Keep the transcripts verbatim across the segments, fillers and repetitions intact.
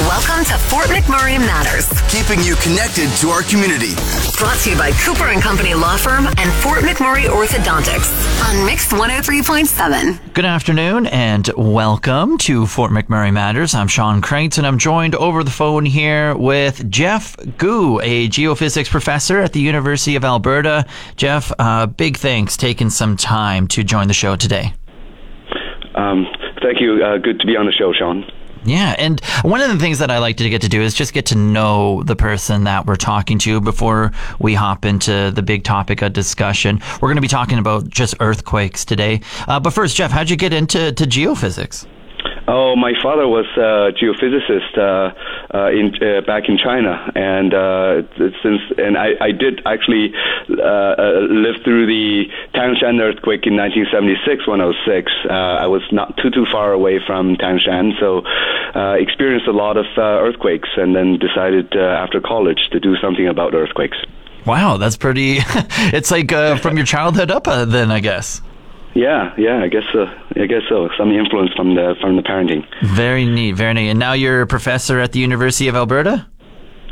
Welcome to Fort McMurray Matters, keeping you connected to our community. Brought to you by Cooper and Company Law Firm and Fort McMurray Orthodontics on Mix one oh three point seven. Good afternoon and welcome to Fort McMurray Matters. I'm Sean Craton and I'm joined over the phone here with Jeff Gu, a geophysics professor at the University of Alberta. Jeff, uh, big thanks taking some time to join the show today. Um, thank you. Uh, good to be on the show, Sean. Yeah, and one of the things that I like to get to do is just get to know the person that we're talking to before we hop into the big topic of discussion. We're going to be talking about just earthquakes today. Uh, but first, Jeff, how'd you get into to geophysics? Oh, my father was a geophysicist uh, uh, in, uh, back in China, and uh, since and I, I did actually uh, uh, live through the Tangshan earthquake in nineteen seventy-six when I was six. Uh, I was not too too far away from Tangshan, so uh, experienced a lot of uh, earthquakes, and then decided uh, after college to do something about earthquakes. Wow, that's pretty. It's like uh, from your childhood up, uh, then I guess. Yeah, yeah, I guess so. I guess so. Some influence from the from the parenting. Very neat, very neat. And now you're a professor at the University of Alberta?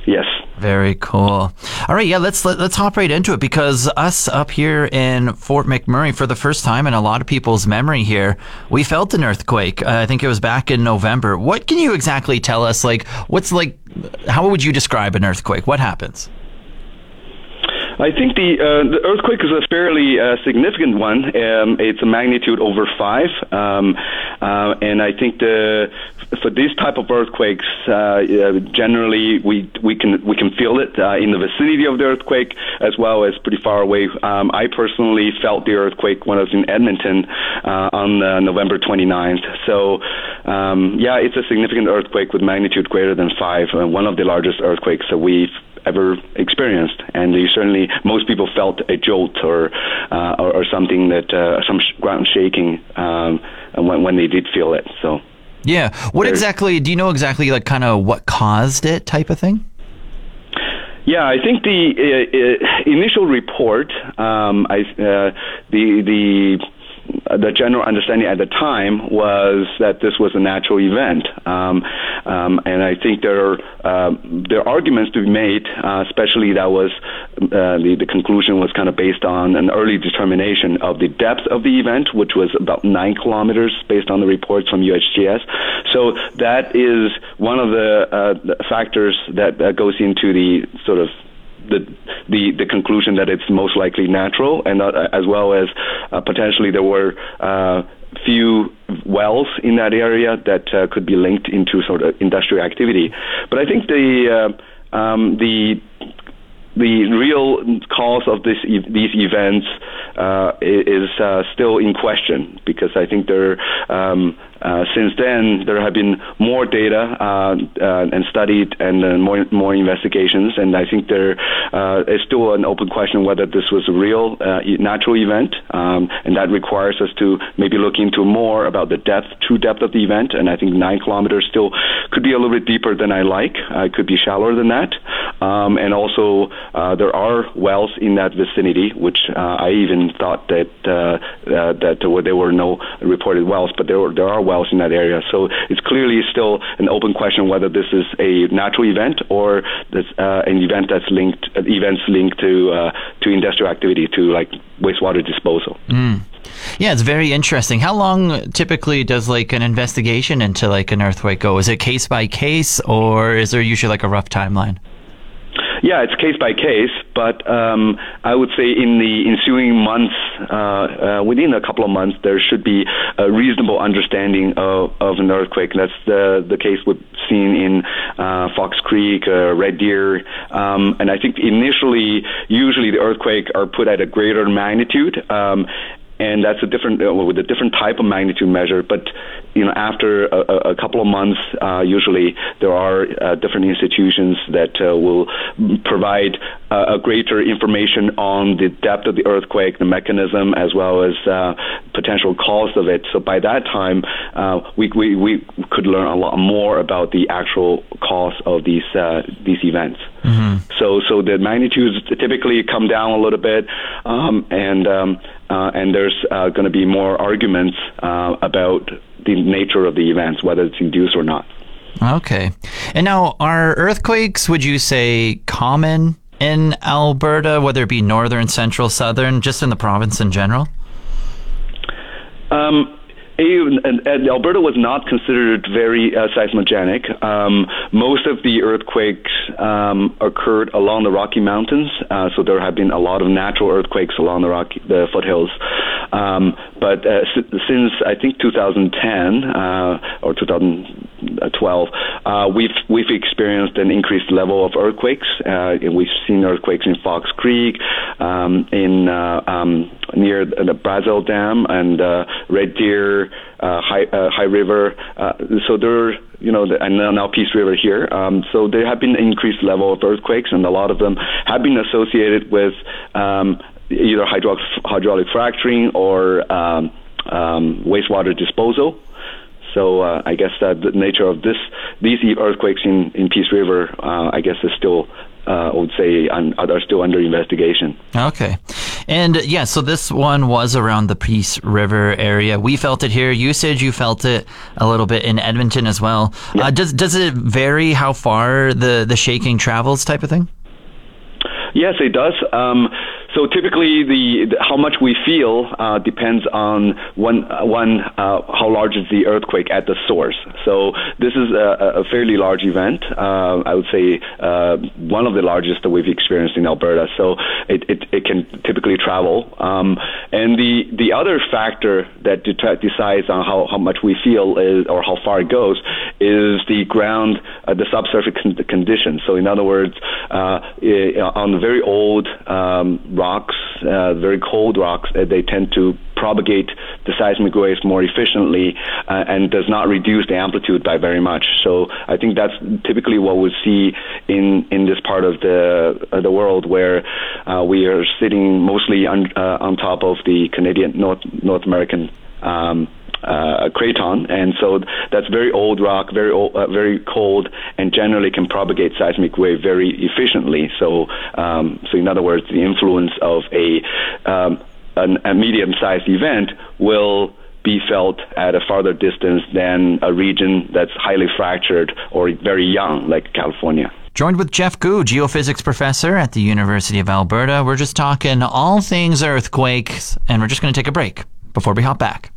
Yes. Very cool. All right, yeah, let's let, let's hop right into it, because us up here in Fort McMurray, for the first time in a lot of people's memory here, we felt an earthquake. Uh, I think it was back in November. What can you exactly tell us? Like, what's like? How would you describe an earthquake? What happens? I think the uh, the earthquake is a fairly uh, significant one. Um, it's a magnitude over five, um, uh, and I think the for these type of earthquakes, uh, generally we we can we can feel it uh, in the vicinity of the earthquake as well as pretty far away. Um, I personally felt the earthquake when I was in Edmonton uh, on uh, November twenty-ninth. So um, yeah, it's a significant earthquake with magnitude greater than five, uh, one of the largest earthquakes that we've ever experienced, and you certainly most people felt a jolt or uh, or, or something that uh, some sh- ground shaking um, when when they did feel it. So yeah, what There's, exactly do you know exactly like kind of what caused it type of thing? Yeah, I think the uh, initial report, um, I uh, the the. the general understanding at the time was that this was a natural event, um, um, and I think there are, uh, there are arguments to be made, uh, especially that was uh, the, the conclusion was kind of based on an early determination of the depth of the event, which was about nine kilometers based on the reports from U S G S. So that is one of the, uh, the factors that, that goes into the sort of The, the the conclusion that it's most likely natural, and uh, as well as uh, potentially there were uh, few wells in that area that uh, could be linked into sort of industrial activity. But I think the uh, um, the the real cause of this e- these events uh, is uh, still in question, because I think there um, Uh, since then, there have been more data uh, uh, and studied, and uh, more more investigations, and I think there uh, is still an open question whether this was a real uh, natural event, um, and that requires us to maybe look into more about the depth, true depth of the event. And I think nine kilometers still could be a little bit deeper than I like. Uh, it could be shallower than that, um, and also uh, there are wells in that vicinity, which uh, I even thought that uh, uh, that there were, there were no reported wells, but there were there are wells in that area. So it's clearly still an open question whether this is a natural event or this, uh, an event that's linked, uh, events linked to uh, to industrial activity, to like wastewater disposal. Mm. Yeah, it's very interesting. How long typically does like an investigation into like an earthquake go? Is it case by case, or is there usually like a rough timeline? Yeah, it's case by case, but um, I would say in the ensuing months, uh, uh, within a couple of months, there should be a reasonable understanding of, of an earthquake. That's the the case we've seen in uh, Fox Creek, uh, Red Deer, um, and I think initially, usually the earthquakes are put at a greater magnitude. Um, And that's a different uh, with a different type of magnitude measure. But you know, after a, a couple of months, uh, usually there are uh, different institutions that uh, will provide uh, a greater information on the depth of the earthquake, the mechanism, as well as uh, potential cause of it. So by that time, uh, we, we we could learn a lot more about the actual cause of these uh, these events. Mm-hmm. So so the magnitudes typically come down a little bit, um, and um, Uh, and there's uh, going to be more arguments uh, about the nature of the events, whether it's induced or not. Okay. And now, are earthquakes, would you say, common in Alberta, whether it be northern, central, southern, just in the province in general? Um, and, and, and Alberta was not considered very uh, seismogenic. Um, most of the earthquakes um, occurred along the Rocky Mountains, uh, so there have been a lot of natural earthquakes along the Rocky, the foothills. Um, but uh, since, I think, two thousand ten uh, or two thousand twelve, uh, we've we've experienced an increased level of earthquakes. Uh, we've seen earthquakes in Fox Creek, um, in uh, um, near the Brazil Dam and uh, Red Deer, uh, High, uh, High River. Uh, so there, you know, and now Peace River here. Um, so there have been an increased level of earthquakes, and a lot of them have been associated with Um, either hydraulic, hydraulic fracturing or um, um, wastewater disposal. So uh, I guess that the nature of this, these earthquakes in, in Peace River, uh, I guess is still, uh, I would say, un, are still under investigation. Okay. And yeah, so this one was around the Peace River area. We felt it here. You said you felt it a little bit in Edmonton as well. Yeah. Uh, does does it vary how far the, the shaking travels type of thing? Yes, it does. Um, so typically, the, the how much we feel uh, depends on one one uh, how large is the earthquake at the source. So this is a, a fairly large event. Uh, I would say uh, one of the largest that we've experienced in Alberta. So it it, it can typically travel. Um, and the, the other factor that det- decides on how, how much we feel is or how far it goes is the ground, uh, the subsurface con- condition. So in other words, uh, it, on the very old um, rocks, uh, very cold rocks, uh, they tend to propagate the seismic waves more efficiently uh, and does not reduce the amplitude by very much. So I think that's typically what we see in, in this part of the uh, the world where uh, we are sitting mostly on, uh, on top of the Canadian, North, North American um Uh, Craton, and so that's very old rock, very old, uh, very cold, and generally can propagate seismic wave very efficiently. So, um, so in other words, the influence of a um, an, a medium-sized event will be felt at a farther distance than a region that's highly fractured or very young, like California. Joined with Jeff Gu, geophysics professor at the University of Alberta. We're just talking all things earthquakes, and we're just going to take a break before we hop back.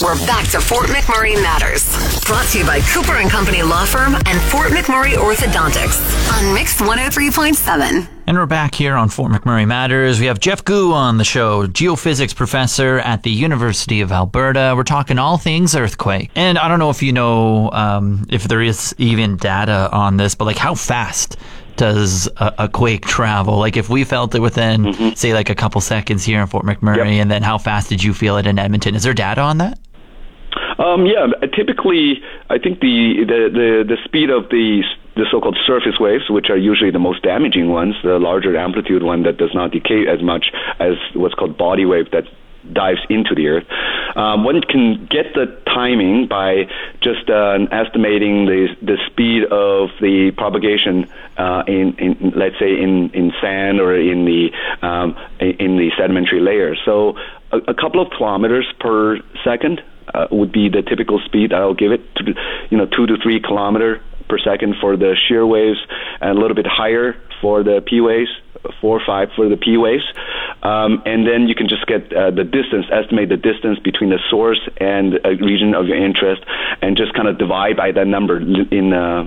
We're back to Fort McMurray Matters, brought to you by Cooper and Company Law Firm and Fort McMurray Orthodontics on Mix one oh three point seven. And we're back here on Fort McMurray Matters. We have Jeff Gu on the show, geophysics professor at the University of Alberta. We're talking all things earthquake. And I don't know if you know um, if there is even data on this, but like how fast does a, a quake travel? Like if we felt it within, mm-hmm. say, like a couple seconds here in Fort McMurray, yep. And then how fast did you feel it in Edmonton? Is there data on that? Um, yeah, typically, I think the the, the, the speed of the the so-called surface waves, which are usually the most damaging ones, the larger amplitude one that does not decay as much as what's called body wave that dives into the earth. Um, one can get the timing by just uh, estimating the the speed of the propagation uh, in, in, let's say, in, in sand or in the um, in the sedimentary layer. So a, a couple of kilometers per second uh, would be the typical speed. I'll give it, to, you know, two to three kilometer per second for the shear waves, and a little bit higher for the P waves. Four or five for the P waves, um, and then you can just get uh, the distance, estimate the distance between the source and a region of your interest, and just kind of divide by that number in uh,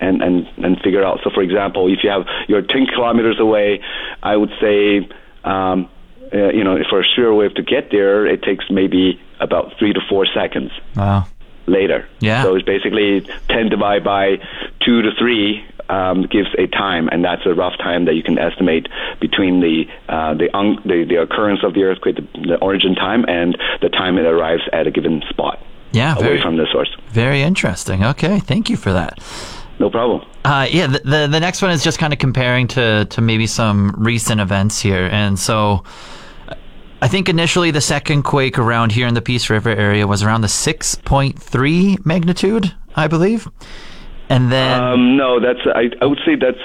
and and and figure out. So, for example, if you have you're ten kilometers away, I would say um, uh, you know for a shear wave to get there, it takes maybe about three to four seconds. Wow. Later. Yeah. So it's basically ten divided by two to three. Um, gives a time, and that's a rough time that you can estimate between the uh, the, un- the the occurrence of the earthquake, the, the origin time, and the time it arrives at a given spot. Yeah, away very, from the source. Very interesting. Okay, thank you for that. No problem. Uh, yeah, the, the the next one is just kind of comparing to to maybe some recent events here, and so I think initially the second quake around here in the Peace River area was around the six point three magnitude, I believe. And then, um, no, that's I, I would say that's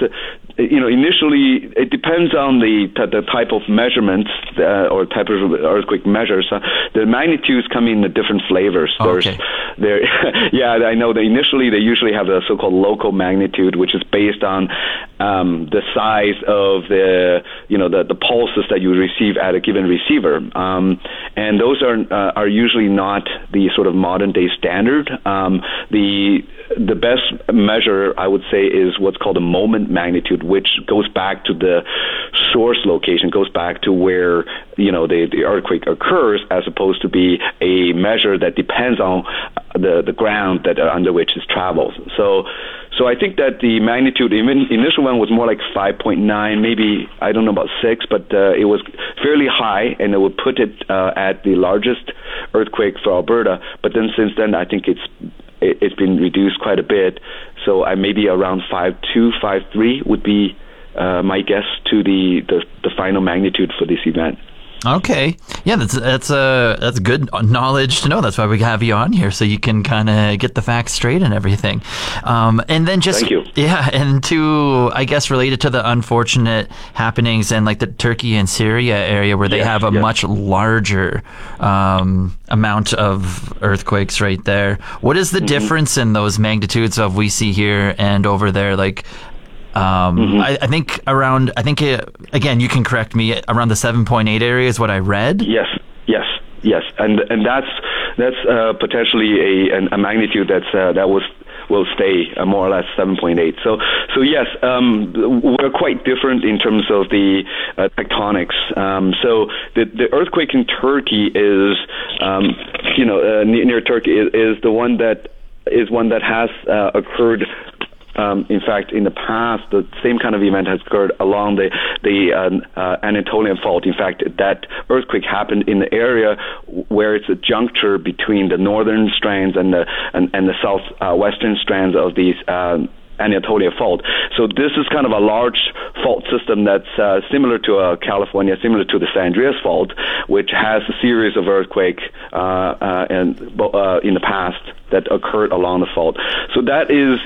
you know, initially it depends on the the type of measurements uh, or type of earthquake measures. Uh, the magnitudes come in the different flavors. There's, okay. There, yeah, I know that initially they usually have the so-called local magnitude, which is based on um, the size of the, you know, the, the pulses that you receive at a given receiver, um, and those are uh, are usually not the sort of modern day standard. Um, the the best measure, I would say, is what's called a moment magnitude, which goes back to the source location, goes back to where, you know, the, the earthquake occurs, as opposed to be a measure that depends on the, the ground that uh, under which it travels. So, so I think that the magnitude, even initial one was more like five point nine, maybe, I don't know about six, but uh, it was fairly high, and it would put it uh, at the largest earthquake for Alberta. But then since then, I think it's it's been reduced quite a bit, so I maybe around five two, five three would be uh, my guess to the, the, the final magnitude for this event. Okay, yeah, that's that's uh, that's good knowledge to know. That's why we have you on here, so you can kind of get the facts straight and everything. Um, and then just Thank you. yeah, and to I guess related to the unfortunate happenings in like the Turkey and Syria area, where they yes, have a yes. much larger um, amount of earthquakes right there. What is the mm-hmm. difference in those magnitudes of we see here and over there, like? Um, mm-hmm. I, I think around, I think, it, again, you can correct me, around the seven point eight area is what I read? Yes, yes, yes. And and that's that's uh, potentially a, a magnitude that's, uh, that was will stay uh, more or less seven point eight. So, so yes, um, we're quite different in terms of the uh, tectonics. Um, so the, the earthquake in Turkey is, um, you know, uh, near, near Turkey is, is the one that is one that has uh, occurred. Um, in fact, in the past, the same kind of event has occurred along the, the uh, uh, Anatolian Fault. In fact, that earthquake happened in the area where it's a juncture between the northern strands and the and, and the southwestern uh, strands of these uh, Anatolian Fault. So this is kind of a large fault system that's uh, similar to uh, California, similar to the San Andreas Fault, which has a series of earthquakes uh, uh, and uh, in the past that occurred along the fault. So that is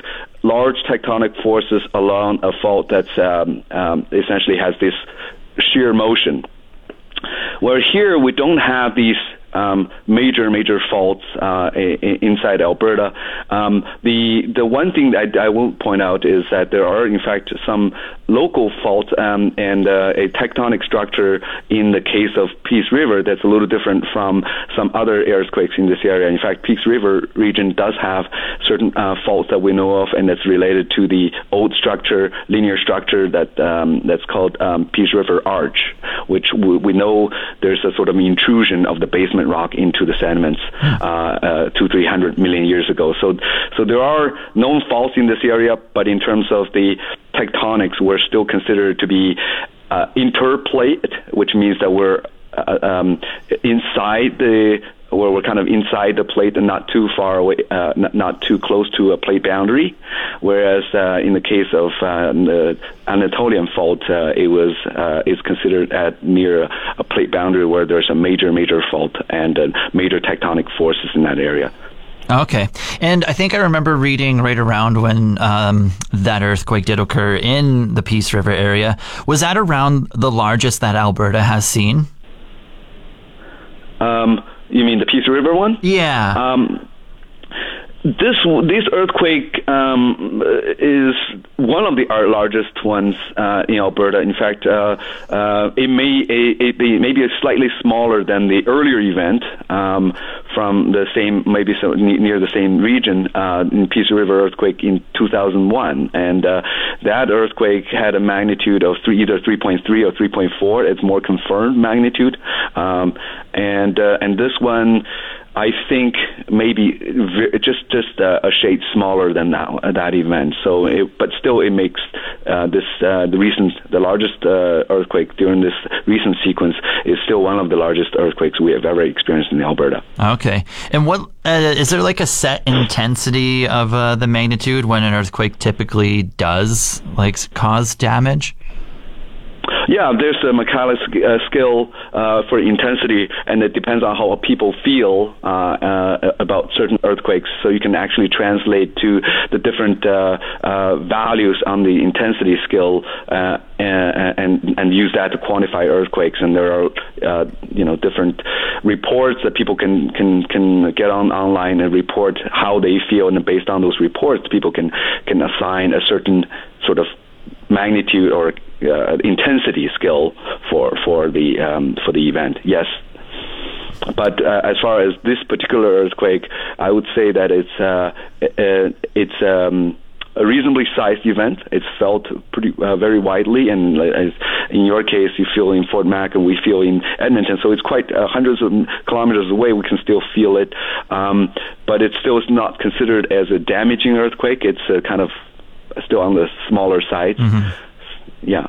large tectonic forces along a fault that's um, um, essentially has this shear motion. Where here we don't have these um, major, major faults uh, inside Alberta. Um, the the one thing that I, I will point out is that there are in fact some local faults um, and uh, a tectonic structure in the case of Peace River that's a little different from some other earthquakes in this area. In fact, Peace River region does have certain uh, faults that we know of, and that's related to the old structure, linear structure that um, that's called um, Peace River Arch, which we, we know there's a sort of intrusion of the basement rock into the sediments hmm. uh, uh, two, three hundred million years ago. So, so there are known faults in this area, but in terms of the tectonics, we're still considered to be uh, interplate, which means that we're uh, um, inside the, where we're kind of inside the plate and not too far away, uh, not, not too close to a plate boundary. Whereas uh, in the case of uh, the Anatolian Fault, uh, it was uh, is considered at near a, a plate boundary where there's a major, major fault and uh, major tectonic forces in that area. Okay. And I think I remember reading right around when um, that earthquake did occur in the Peace River area. Was that around the largest that Alberta has seen? Um, you mean the Peace River one? Yeah. Um, this this earthquake um, is one of the our largest ones uh, in Alberta. In fact, uh, uh, it may it, it may be slightly smaller than the earlier event um, from the same maybe so near the same region uh, in Peace River earthquake in two thousand one, and uh, that earthquake had a magnitude of three, either three point three or three point four. It's more confirmed magnitude, um, and uh, and this one. I think maybe just just a shade smaller than that, that event. So, it, but still, it makes uh, this uh, the recent the largest uh, earthquake during this recent sequence is still one of the largest earthquakes we have ever experienced in Alberta. Okay, and what uh, is there like a set intensity of uh, the magnitude when an earthquake typically does like cause damage? Yeah, there's a Mercalli uh, scale uh, for intensity, and it depends on how people feel uh, uh, about certain earthquakes. So you can actually translate to the different uh, uh, values on the intensity scale uh, and, and and use that to quantify earthquakes. And there are uh, you know different reports that people can can can get on online and report how they feel, and based on those reports, people can can assign a certain sort of magnitude or uh, intensity scale for for the um, for the event. Yes, but uh, as far as this particular earthquake, I would say that it's uh, it's um, a reasonably sized event. It's felt pretty uh, very widely, and uh, in your case, you feel in Fort Mac, and we feel in Edmonton. So it's quite uh, hundreds of kilometers away. We can still feel it, um, but it still is not considered as a damaging earthquake. It's a kind of still on the smaller side. Mm-hmm. Yeah.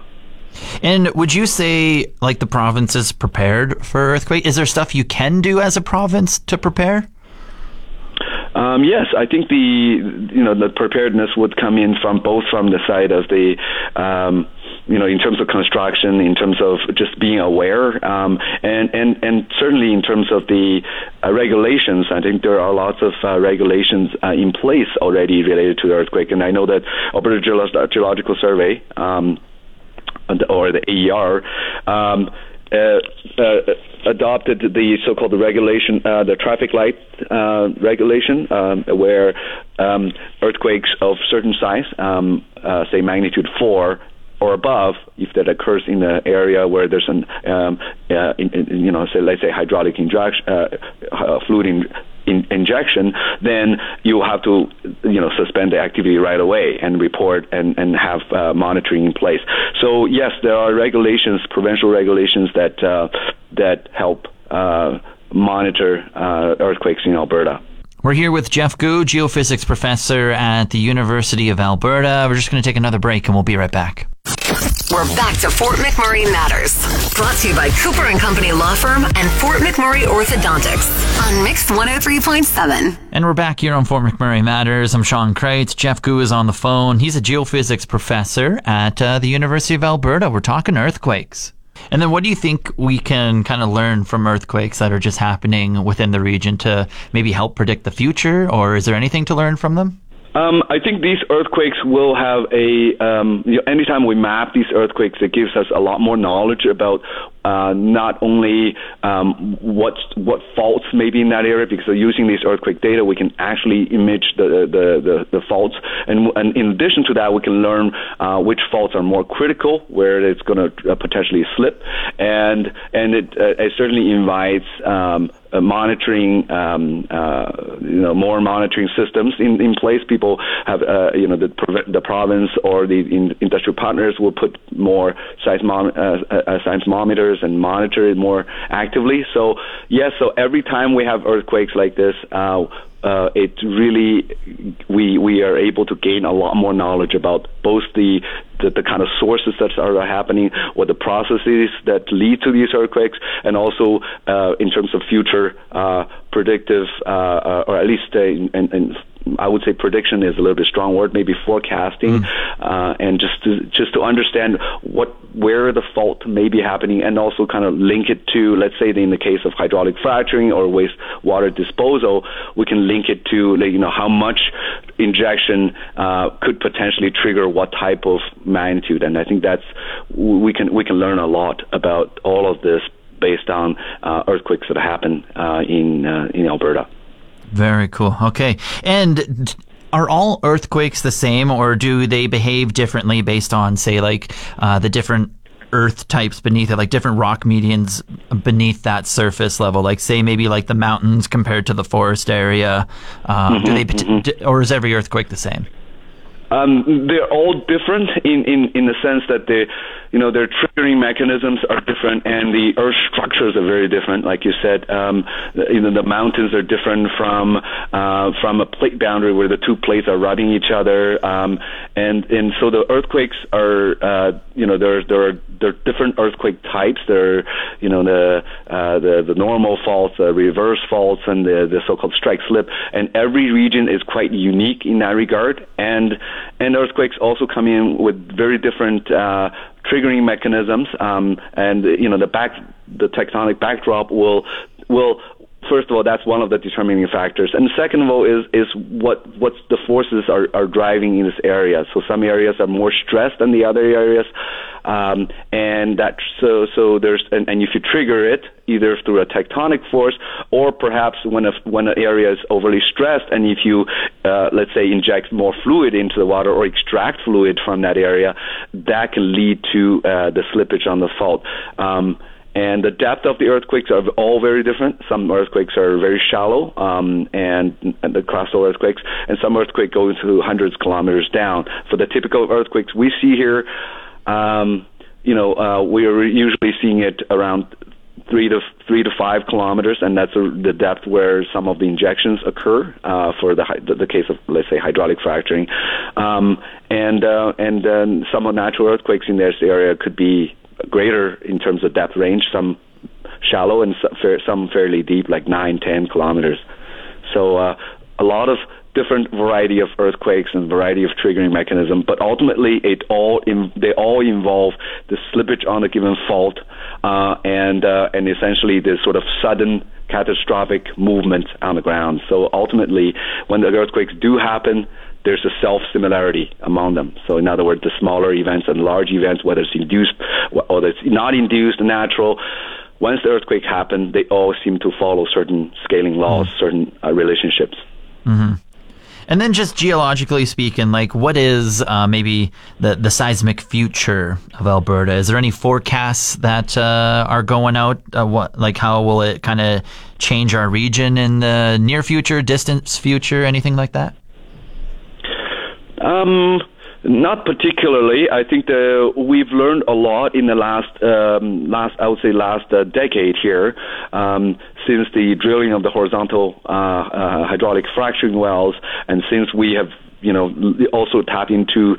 And would you say, like, the province is prepared for earthquake? Is there stuff you can do as a province to prepare? Um, yes, I think the you know the preparedness would come in from both from the side of the um, you know in terms of construction, in terms of just being aware, um, and and and certainly in terms of the uh, regulations. I think there are lots of uh, regulations uh, in place already related to the earthquake, and I know that Alberta Geolo- Geological Survey um, or the A E R. Um, Uh, uh, adopted the so-called regulation, uh, the traffic light uh, regulation, um, where um, earthquakes of certain size, um, uh, say magnitude four or above, if that occurs in an area where there's an, um, uh, in, in, you know, say let's say hydraulic injection, uh, uh, fluid in, in, injection, then you have to, you know, suspend the activity right away and report and and have uh, monitoring in place. So yes, there are regulations, provincial regulations that uh, that help uh, monitor uh, earthquakes in Alberta. We're here with Jeff Gu, geophysics professor at the University of Alberta. We're just going to take another break, and we'll be right back. We're back to Fort McMurray Matters, brought to you by Cooper and Company Law Firm and Fort McMurray Orthodontics on Mix one oh three point seven. And we're back here on Fort McMurray Matters. I'm Sean Kreitz. Jeff Gu is on the phone. He's a geophysics professor at uh, the University of Alberta. We're talking earthquakes. And then what do you think we can kind of learn from earthquakes that are just happening within the region to maybe help predict the future, or is there anything to learn from them? Um, I think these earthquakes will have a, um, you know, anytime we map these earthquakes, it gives us a lot more knowledge about uh, not only um, what what faults may be in that area, because using these earthquake data, we can actually image the the, the, the faults. And, and in addition to that, we can learn uh, which faults are more critical, where it's going to uh, potentially slip. And, and it, uh, it certainly invites Um, Uh, monitoring, um, uh, you know, more monitoring systems in, in place. People have, uh, you know, the, the province or the in, industrial partners will put more seismom- uh, uh, seismometers and monitor it more actively. So, yes, so every time we have earthquakes like this, uh, uh, it really, we we are able to gain a lot more knowledge about both the The, the kind of sources that are happening, or the processes that lead to these earthquakes, and also uh, in terms of future uh, predictive, uh, uh, or at least, uh, and, and I would say prediction is a little bit strong word, maybe forecasting, mm. uh, and just to, just to understand what where the fault may be happening, and also kind of link it to, let's say, in the case of hydraulic fracturing or wastewater disposal, we can link it to, you know, how much injection uh, could potentially trigger what type of magnitude. And I think that's we can we can learn a lot about all of this based on uh, earthquakes that happen uh, in uh, in Alberta. Very cool. Okay, and are all earthquakes the same, or do they behave differently based on, say, like uh, the different earth types beneath it, like different rock medians beneath that surface level, like say maybe like the mountains compared to the forest area? Um, mm-hmm, do they, mm-hmm. Or is every earthquake the same? Um, they're all different in, in, in the sense that they, you know, their triggering mechanisms are different, and the earth structures are very different. Like you said, um, the, you know, the mountains are different from uh, from a plate boundary where the two plates are rubbing each other, um, and and so the earthquakes are, uh, you know, there there are there are different earthquake types. There are, you know, the uh, the the normal faults, the reverse faults, and the the so-called strike slip. And every region is quite unique in that regard, and and earthquakes also come in with very different Uh, triggering mechanisms, um, and you know the back the tectonic backdrop will will. First of all, that's one of the determining factors. And the second of all is is what what's the forces are, are driving in this area. So some areas are more stressed than the other areas, um, and that so so there's and, and if you trigger it either through a tectonic force or perhaps when a, when an area is overly stressed, and if you uh, let's say inject more fluid into the water or extract fluid from that area, that can lead to uh, the slippage on the fault. Um, And the depth of the earthquakes are all very different. Some earthquakes are very shallow, um, and, and the crustal earthquakes, and some earthquakes go into hundreds of kilometers down. For the typical earthquakes we see here, um, you know, uh, we are usually seeing it around three to three to five kilometers, and that's a, the depth where some of the injections occur uh, for the, the the case of, let's say, hydraulic fracturing, um, and uh, and then some of natural earthquakes in this area could be greater in terms of depth range, some shallow and some fairly deep, like nine, ten kilometers. So uh, a lot of different variety of earthquakes and variety of triggering mechanism, but ultimately it all in, they all involve the slippage on a given fault uh, and uh, and essentially this sort of sudden catastrophic movement on the ground. So ultimately, when the earthquakes do happen, there's a self-similarity among them. So in other words, the smaller events and large events, whether it's induced or whether it's not induced, natural, once the earthquake happened, they all seem to follow certain scaling laws, mm-hmm. certain uh, relationships. Mm-hmm. And then just geologically speaking, like what is uh, maybe the, the seismic future of Alberta? Is there any forecasts that uh, are going out? Uh, what, like how will it kind of change our region in the near future, distance future, anything like that? Um, not particularly. I think the, we've learned a lot in the last, um, last I would say, last uh, decade here, um, since the drilling of the horizontal uh, uh, hydraulic fracturing wells, and since we have, you know, also tapped into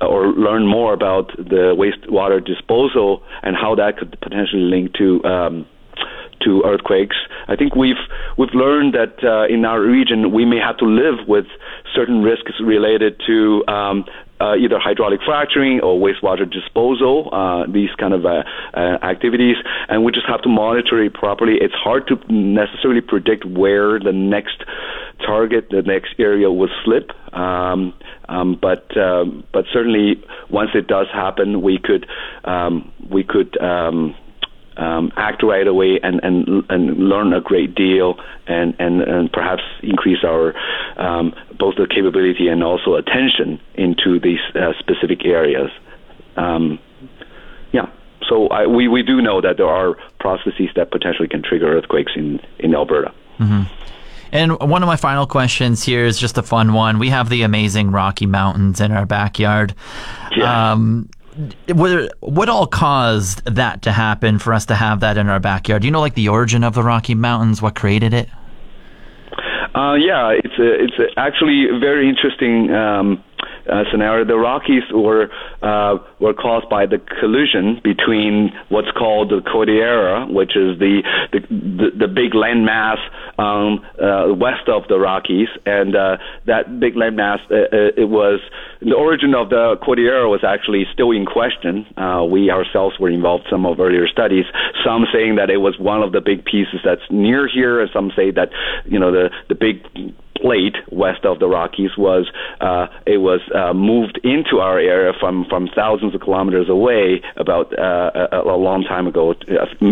or learn more about the wastewater disposal and how that could potentially link to. Um, to earthquakes. I think we've we've learned that uh, in our region we may have to live with certain risks related to um, uh, either hydraulic fracturing or wastewater disposal, uh, these kind of uh, uh, activities, and we just have to monitor it properly. It's hard to necessarily predict where the next target, the next area will slip, um, um, but um, but certainly once it does happen, we could um, we could. Um, Um, act right away and, and and learn a great deal and, and, and perhaps increase our um, both the capability and also attention into these uh, specific areas. Um, yeah, so I, we, we do know that there are processes that potentially can trigger earthquakes in, in Alberta. Mm-hmm. And one of my final questions here is just a fun one. We have the amazing Rocky Mountains in our backyard. Yeah. Um, What, what all caused that to happen for us to have that in our backyard? Do you know, like, the origin of the Rocky Mountains, what created it? Uh, yeah, it's a, it's a actually very interesting um, uh, scenario. The Rockies were uh, were caused by the collision between what's called the Cordillera, which is the the, the, the big landmass um, uh, west of the Rockies, and uh, that big landmass uh, it was the origin of the Cordillera was actually still in question. Uh, we ourselves were involved in some of earlier studies. Some saying that it was one of the big pieces that's near here, and some say that you know the the big plate west of the Rockies was uh, it was uh, moved into our area from, from thousands of kilometers away about uh, a, a long time ago,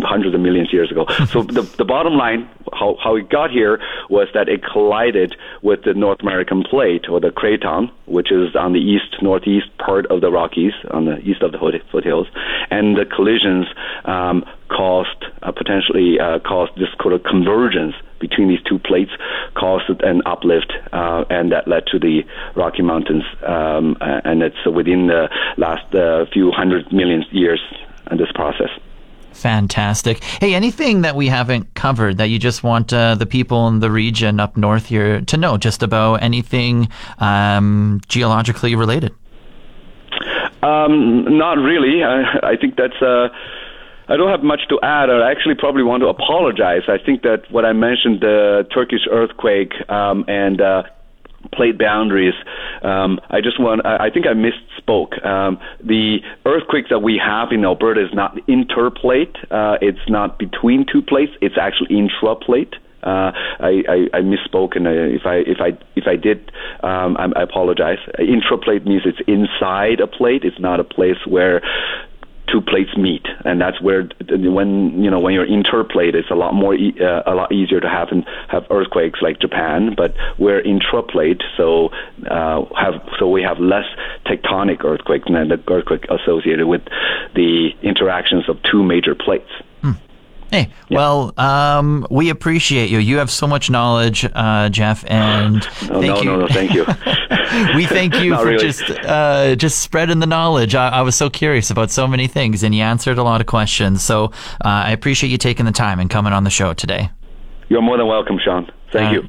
hundreds of millions of years ago. So the, the bottom line, how, how it got here was that it collided with the North American plate or the Craton, which is on the east northeast part of the Rockies, on the east of the foothills, and the collisions um, caused uh, potentially uh, caused this sort of convergence between these two plates, caused an uplift, uh, and that led to the Rocky Mountains, um, and it's within the last uh, few hundred million years in this process. Fantastic. Hey, anything that we haven't covered that you just want uh, the people in the region up north here to know just about anything um, geologically related? Um, not really. I, I think that's... Uh, I don't have much to add. I actually probably want to apologize. I think that what I mentioned, the Turkish earthquake um, and uh, plate boundaries. Um, I just want, I think I misspoke. Um, the earthquake that we have in Alberta is not interplate. Uh, it's not between two plates. It's actually intraplate. Uh, I, I, I misspoke, and if I if I if I did, um, I, I apologize. Intraplate means it's inside a plate. It's not a place where two plates meet, and that's where when you know when you're interplate, it's a lot more e- uh, a lot easier to have and have earthquakes like Japan. But we're intraplate, so uh, have so we have less tectonic earthquakes than the earthquake associated with the interactions of two major plates. Hmm. Hey, yeah. well, um, we appreciate you. You have so much knowledge, uh, Jeff, and no, thank no, you. no, no, thank you. We thank you for really. just uh, just spreading the knowledge. I, I was so curious about so many things, and you answered a lot of questions. So uh, I appreciate you taking the time and coming on the show today. You're more than welcome, Sean. Thank uh, you.